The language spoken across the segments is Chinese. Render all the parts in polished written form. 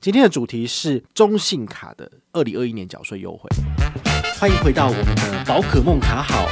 今天的主题是中信卡的2021年缴税优惠。欢迎回到我们的宝可梦卡好，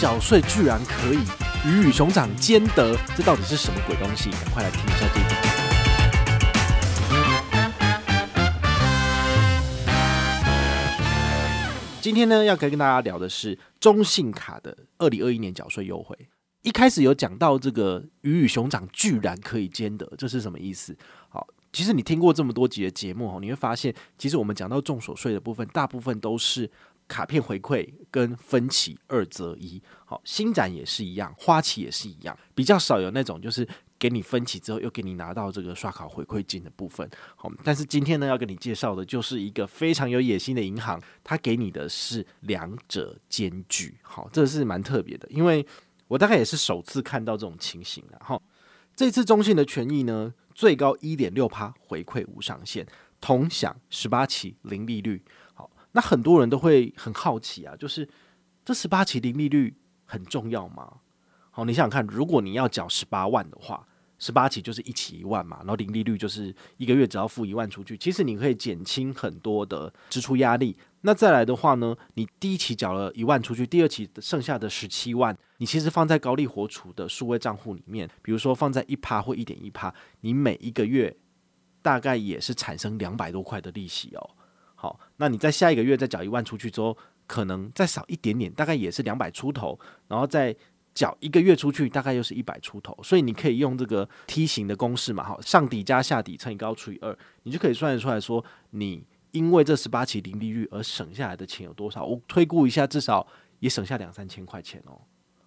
缴税居然可以鱼与熊掌兼得，这到底是什么鬼东西？赶快来听一下这一集。 今天呢，要跟大家聊的是中信卡的2021年缴税优惠。一开始有讲到这个鱼与熊掌居然可以兼得，这是什么意思？好，其实你听过这么多集的节目，你会发现，其实我们讲到重所税的部分，大部分都是卡片回馈跟分期2择1。好，新展也是一样，花旗也是一样，比较少有那种就是给你分期之后又给你拿到这个刷卡回馈金的部分。好，但是今天呢，要跟你介绍的就是一个非常有野心的银行，它给你的是两者兼具。好，这是蛮特别的，因为我大概也是首次看到这种情形啦。哈，这次中信的权益呢，最高 1.6% 回馈无上限，同享18期零利率。好，那很多人都会很好奇啊，就是这18期零利率很重要吗？ 好，你想想看，如果你要缴18万的话，18期就是1期1万嘛，然后零利率就是一个月只要付1万出去，其实你可以减轻很多的支出压力。那再来的话呢，你第1期缴了1万出去，第2期剩下的17万，你其实放在高利活储的数位账户里面，比如说放在1%或1.1%，你每一个月大概也是产生200多块的利息哦。好，那你在下一个月再缴1万出去之后，可能再少一点点，大概也是200出头，然后再 缴1个月出去大概又是100出头，所以你可以用这个梯形的公式嘛，好，上底加下底乘以高除以2，你就可以算得出来说，你因为这18期零利率而省下来的钱有多少。我推估一下，至少也省下2、3千块钱哦。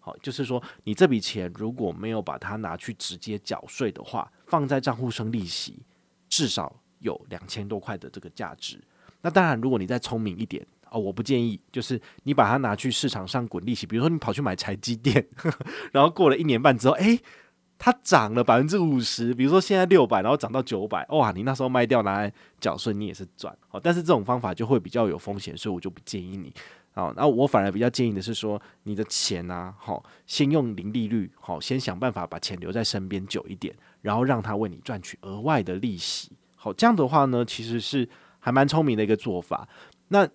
好，就是说你这笔钱如果没有把它拿去直接缴税的话，放在账户生利息，至少有2000多块的这个价值。那当然，如果你再聪明一点。 哦，我不建议，就是你把它拿去市场上滚利息，比如说你跑去买台积电，然后过了1年半之后，哎，它涨了50%，比如说现在600，然后涨到900，哇，你那时候卖掉拿来缴税，你也是赚。好，但是这种方法就会比较有风险，所以我就不建议你。好，那我反而比较建议的是说，你的钱啊，好，先用零利率，好，先想办法把钱留在身边久一点，然后让它为你赚取额外的利息。好，这样的话呢，其实是还蛮聪明的一个做法。那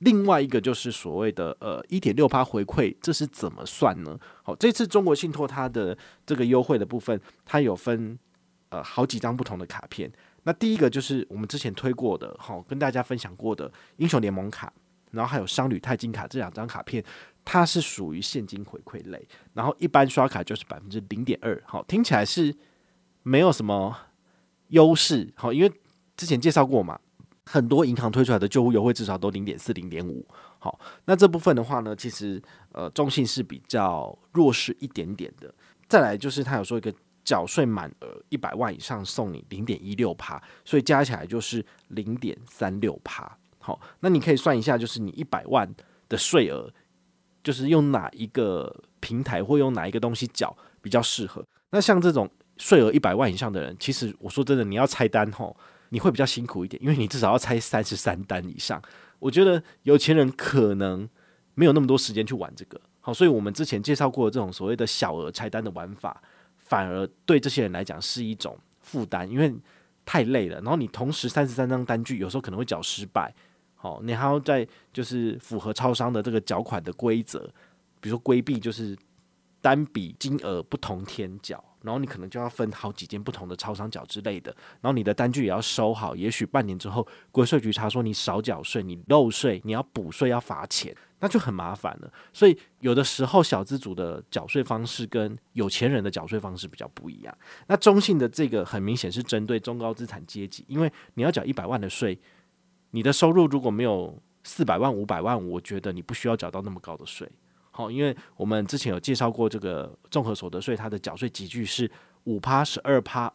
另外一个就是所谓的1.6% 回馈，这是怎么算呢？好，这次中国信托它的这个优惠的部分，它有分好几张不同的卡片。那第一个就是我们之前推过的，好，跟大家分享过的英雄联盟卡，然后还有商旅钛金卡这2张卡片，它是属于现金回馈类，然后一般刷卡就是0.2%，好，听起来是没有什么优势，好，因为之前介绍过嘛。 很多银行推出来的旧户优惠至少都0.4、0.5，好，那这部分的话呢，其实中信是比较弱势一点点的。再来就是他有说一个缴税满额100万以上送你0.16%，所以加起来就是0.36%。好，那你可以算一下，就是你100万的税额，就是用哪一个平台或用哪一个东西缴比较适合？那像这种税额100万以上的人，其实我说真的，你要拆单吼， 你会比较辛苦一点，因为你至少要拆33单以上。我觉得有钱人可能没有那么多时间去玩这个，好，所以我们之前介绍过的这种所谓的小额拆单的玩法，反而对这些人来讲是一种负担，因为太累了。然后你同时33张单据，有时候可能会缴失败，好，你还要再就是符合超商的这个缴款的规则，比如说规避就是单笔金额不同天缴。 然后你可能就要分好几间不同的超商缴之类的，然后你的单据也要收好，也许半年之后，国税局查说你少缴税、你漏税、你要补税要罚钱，那就很麻烦了。所以有的时候小资族的缴税方式跟有钱人的缴税方式比较不一样。那中信的这个很明显是针对中高资产阶级，因为你要缴100万的税，你的收入如果没有400万、500万，我觉得你不需要缴到那么高的税。 好，因为我们之前有介绍过这个综合所得税，它的缴税级距是5%、12%、20%、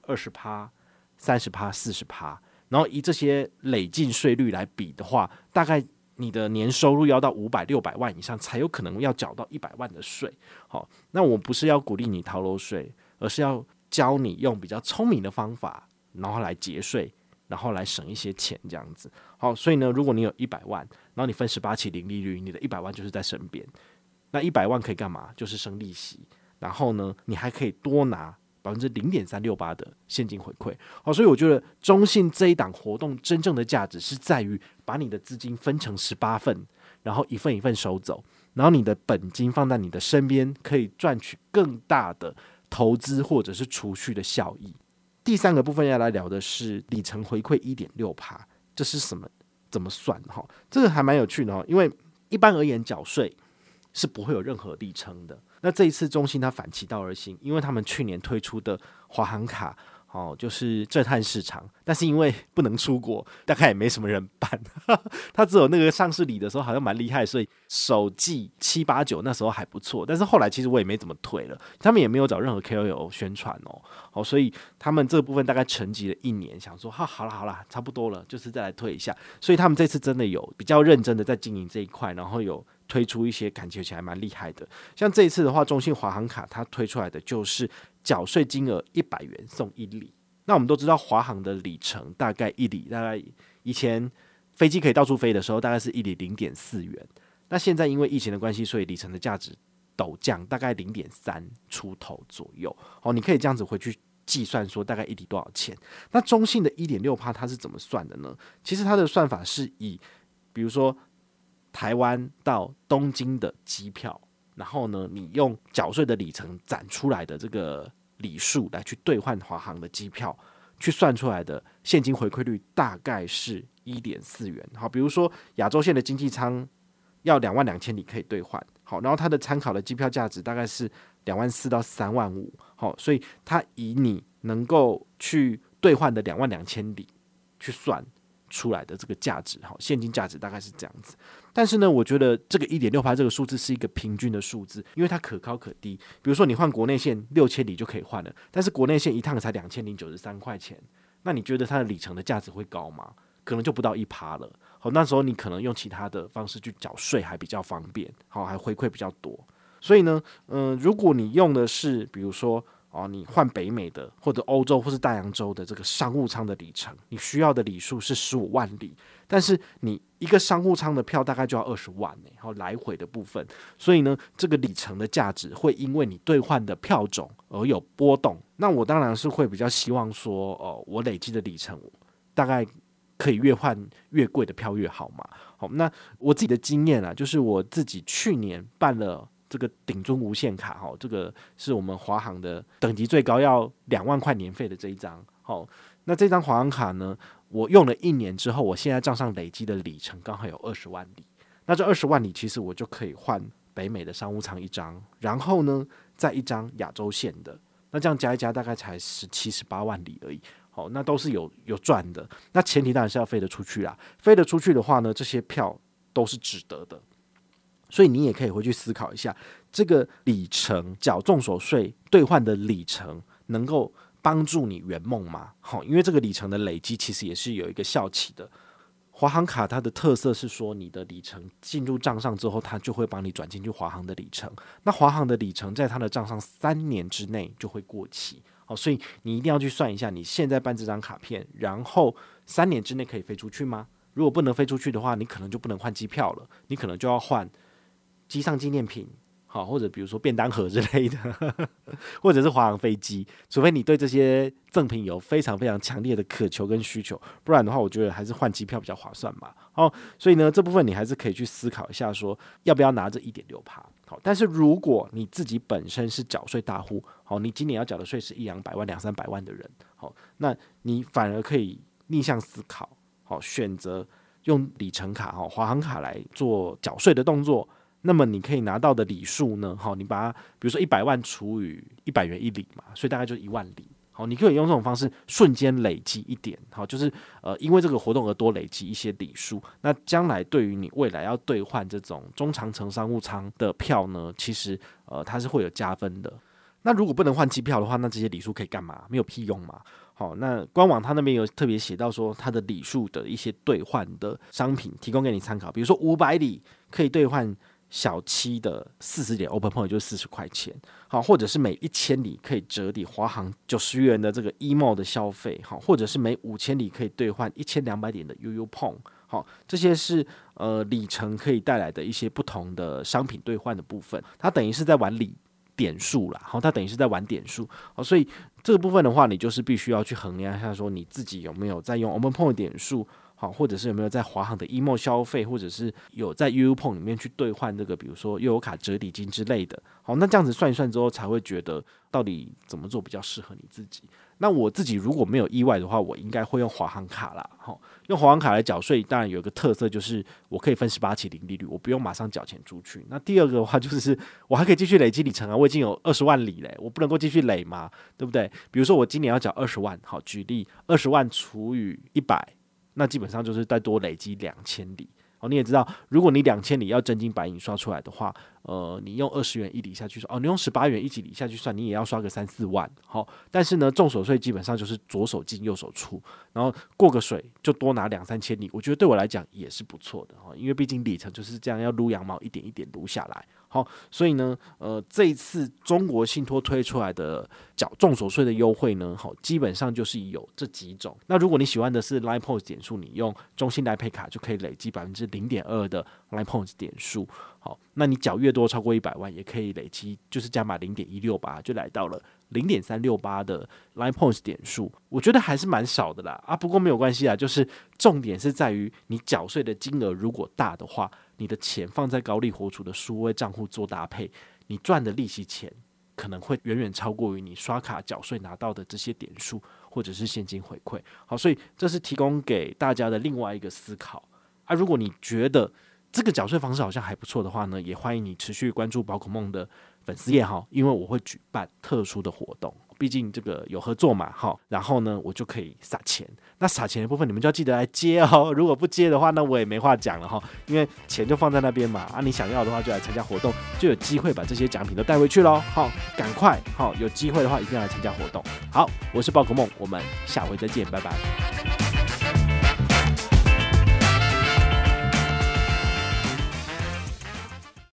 30%、40%，然后以这些累进税率来比的话，大概你的年收入要到500、600万以上，才有可能要缴到100万的税。好，那我不是要鼓励你逃漏税，而是要教你用比较聪明的方法，然后来节税，然后来省一些钱这样子。好，所以呢，如果你有100万，然后你分18期零利率，你的100万就是在身边。 那100万可以干嘛？就是生利息，然后呢，你还可以多拿0.368% 的现金回馈。好，所以我觉得中信这一档活动真正的价值是在于把你的资金分成18份，然后一份一份收走，然后你的本金放在你的身边，可以赚取更大的投资或者是储蓄的效益。第三个部分要来聊的是里程回馈 1.6%， 这是什么？怎么算？这个还蛮有趣的，因为一般而言缴税是不会有任何里程的。那这一次中信它反其道而行，因为他们去年推出的华航卡就是震撼市场，但是因为不能出国，大概也没什么人办它只有那个上市礼的时候好像蛮厉害，所以首季789那时候还不错，但是后来其实我也没怎么推了，他们也没有找任何 KOL 宣传哦，所以他们这部分大概沉寂了1年，想说好啦差不多了，就是再来推一下。所以他们这次真的有比较认真的在经营这一块，然后有推出一些感觉起来蛮厉害的。像这一次的话，中信华航卡它推出来的就是缴税金额100元送1里。那我们都知道华航的里程大概1里，大概以前飞机可以到处飞的时候大概是1里 0.4 元，那现在因为疫情的关系，所以里程的价值陡降，大概 0.3 出头左右。好，你可以这样子回去计算说大概1里多少钱。那中信的 1.6% 它是怎么算的呢？其实它的算法是以比如说台湾到东京的机票，然后呢，你用缴税的里程攒出来的这个里数来去兑换华航的机票，去算出来的现金回馈率大概是 1.4 元。好，比如说亚洲线的经济舱要22,000里可以兑换，好，然后它的参考的机票价值大概是24,000到35,000，好，所以它以你能够去兑换的22,000里去算出来的这个价值，好，现金价值大概是这样子。但是呢，我觉得这个 1.6% 这个数字是一个平均的数字，因为它可高可低。比如说你换国内线6000里就可以换了，但是国内线一趟才2093块钱，那你觉得它的里程的价值会高吗？可能就不到 1% 了。好，那时候你可能用其他的方式去缴税还比较方便，好，还回馈比较多。所以呢，如果你用的是比如说你换北美的或者欧洲或是大洋洲的这个商务舱的里程，你需要的里数是15万里，但是你一个商务舱的票大概就要20万，然后来回的部分。所以呢，这个里程的价值会因为你兑换的票种而有波动。那我当然是会比较希望说我累积的里程大概可以越换越贵的票越好嘛。好，那我自己的经验啊，就是我自己去年办了这个顶尊无限卡，这个是我们华航的等级最高要20,000块年费的这一张。那这张华航卡呢，我用了1年之后，我现在账上累积的里程刚好有20万里。那这20万里其实我就可以换北美的商务舱1张，然后呢再1张亚洲线的，那这样加一加大概才17、18万里而已。好，那都是有赚的。那前提当然是要飞得出去啦，飞得出去的话呢，这些票都是值得的。所以你也可以回去思考一下，这个里程缴综所税兑换的里程能够帮助你圆梦吗？因为这个里程的累积其实也是有一个效期的。华航卡它的特色是说，你的里程进入账上之后，它就会帮你转进去华航的里程。那华航的里程在它的账上3年之内就会过期，所以你一定要去算一下，你现在办这张卡片，然后3年之内可以飞出去吗？如果不能飞出去的话，你可能就不能换机票了，你可能就要换机上纪念品，好，或者比如说便当盒之类的或者是华航飞机，除非你对这些赠品有非常非常强烈的渴求跟需求，不然的话我觉得还是换机票比较划算嘛。所以呢，这部分你还是可以去思考一下说要不要拿这 1.6%。 好，但是如果你自己本身是缴税大户，好，你今年要缴的税是100,000、200,000、300,000的人，好，那你反而可以逆向思考，好，选择用里程卡华航卡来做缴税的动作。那么你可以拿到的里数呢？好，你把它比如说100万除以100元1里嘛，所以大概就是1万里。好，你可以用这种方式瞬间累积一点，好，就是因为这个活动而多累积一些里数。那将来对于你未来要兑换这种中长程商务舱的票呢，其实它是会有加分的。那如果不能换机票的话，那这些里数可以干嘛？没有屁用嘛。好，那官网它那边有特别写到说，它的里数的一些兑换的商品提供给你参考，比如说500里可以兑换小7的40点 OpenPoint 就是40块钱，好，或者是每1000里可以折抵华航90元的这个 E-MOL 的消费，好，或者是每5000里可以兑换1200点的 UUPOM， 好，这些是里程可以带来的一些不同的商品兑换的部分，它等于是在玩里点数啦，好，它等于是在玩点数，好，所以这个部分的话，你就是必须要去衡量一下，说你自己有没有在用 OpenPoint 点数，好，或者是有没有在华航的 E-MOL 消费，或者是有在 UUPOM 里面去兑换这个，比如说悠游卡折抵金之类的，好，那这样子算一算之后，才会觉得到底怎么做比较适合你自己。那我自己如果没有意外的话，我应该会用华航卡啦，好，用华航卡来缴税，当然有一个特色就是我可以分18期零利率，我不用马上缴钱出去。那第二个的话就是我还可以继续累积里程啊，我已经有20万里嘞，我不能够继续累嘛，对不对？比如说我今年要缴20万，好，举例20万除以100，那基本上就是再多累积2000里。哦，你也知道，如果你2000里要真金白银刷出来的话，你用20元一里下去算，哦，你用18元一几里下去算，你也要刷个3、4万。好，但是呢，重手税基本上就是左手进右手出，然后过个水就多拿2、3千里，我觉得对我来讲也是不错的哈，因为毕竟里程就是这样，要撸羊毛一点一点撸下来。好，所以呢，这一次中国信托推出来的缴重手税的优惠呢，好，基本上就是有这几种。那如果你喜欢的是 Line Points 点数，你用中信 Line Pay 卡就可以累积0.2% 的 Line Points 点数。好，那你缴月多超过100万，也可以累积，就是加码0.168，就来到了0.368的 Line Points 点数。我觉得还是蛮少的啦，啊，不过没有关系啊，就是重点是在于你缴税的金额如果大的话。你的钱放在高利活储的数位账户做搭配，你赚的利息钱可能会远远超过于你刷卡缴税拿到的这些点数或者是现金回馈。好，所以这是提供给大家的另外一个思考啊。如果你觉得这个缴税方式好像还不错的话呢，也欢迎你持续关注宝可梦的粉丝页哈，因为我会举办特殊的活动。毕竟这个有合作嘛，好，然后呢，我就可以撒钱。那撒钱的部分，你们就要记得来接哦。如果不接的话，那我也没话讲了哈，因为钱就放在那边嘛。啊，你想要的话，就来参加活动，就有机会把这些奖品都带回去喽。好，赶快，好，有机会的话一定要来参加活动。好，我是宝可梦，我们下回再见，拜拜。